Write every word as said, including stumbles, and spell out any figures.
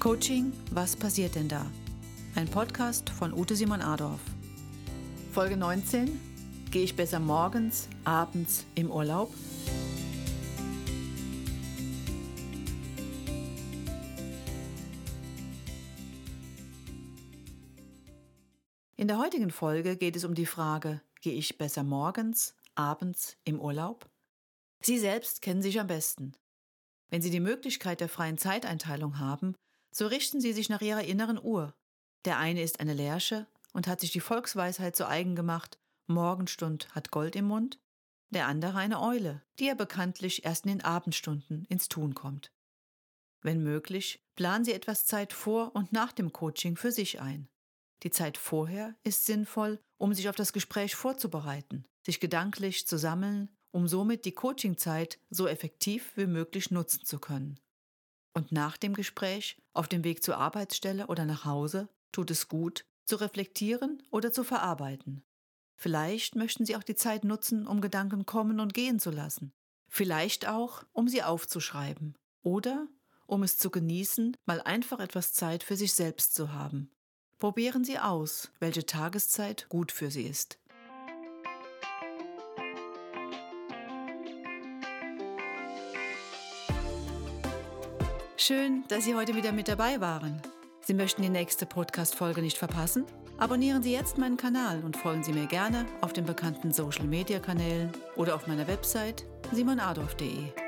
Coaching, was passiert denn da? Ein Podcast von Ute Simon-Adorf. Folge neunzehn, gehe ich besser morgens, abends im Urlaub? In der heutigen Folge geht es um die Frage, gehe ich besser morgens, abends im Urlaub? Sie selbst kennen sich am besten. Wenn Sie die Möglichkeit der freien Zeiteinteilung haben, so richten Sie sich nach Ihrer inneren Uhr. Der eine ist eine Lerche und hat sich die Volksweisheit zu eigen gemacht, Morgenstund hat Gold im Mund, der andere eine Eule, die ja bekanntlich erst in den Abendstunden ins Tun kommt. Wenn möglich, planen Sie etwas Zeit vor und nach dem Coaching für sich ein. Die Zeit vorher ist sinnvoll, um sich auf das Gespräch vorzubereiten, sich gedanklich zu sammeln, um somit die Coachingzeit so effektiv wie möglich nutzen zu können. Und nach dem Gespräch, auf dem Weg zur Arbeitsstelle oder nach Hause, tut es gut, zu reflektieren oder zu verarbeiten. Vielleicht möchten Sie auch die Zeit nutzen, um Gedanken kommen und gehen zu lassen. Vielleicht auch, um sie aufzuschreiben. Oder, um es zu genießen, mal einfach etwas Zeit für sich selbst zu haben. Probieren Sie aus, welche Tageszeit gut für Sie ist. Schön, dass Sie heute wieder mit dabei waren. Sie möchten die nächste Podcast-Folge nicht verpassen? Abonnieren Sie jetzt meinen Kanal und folgen Sie mir gerne auf den bekannten Social-Media-Kanälen oder auf meiner Website simonadorf punkt de.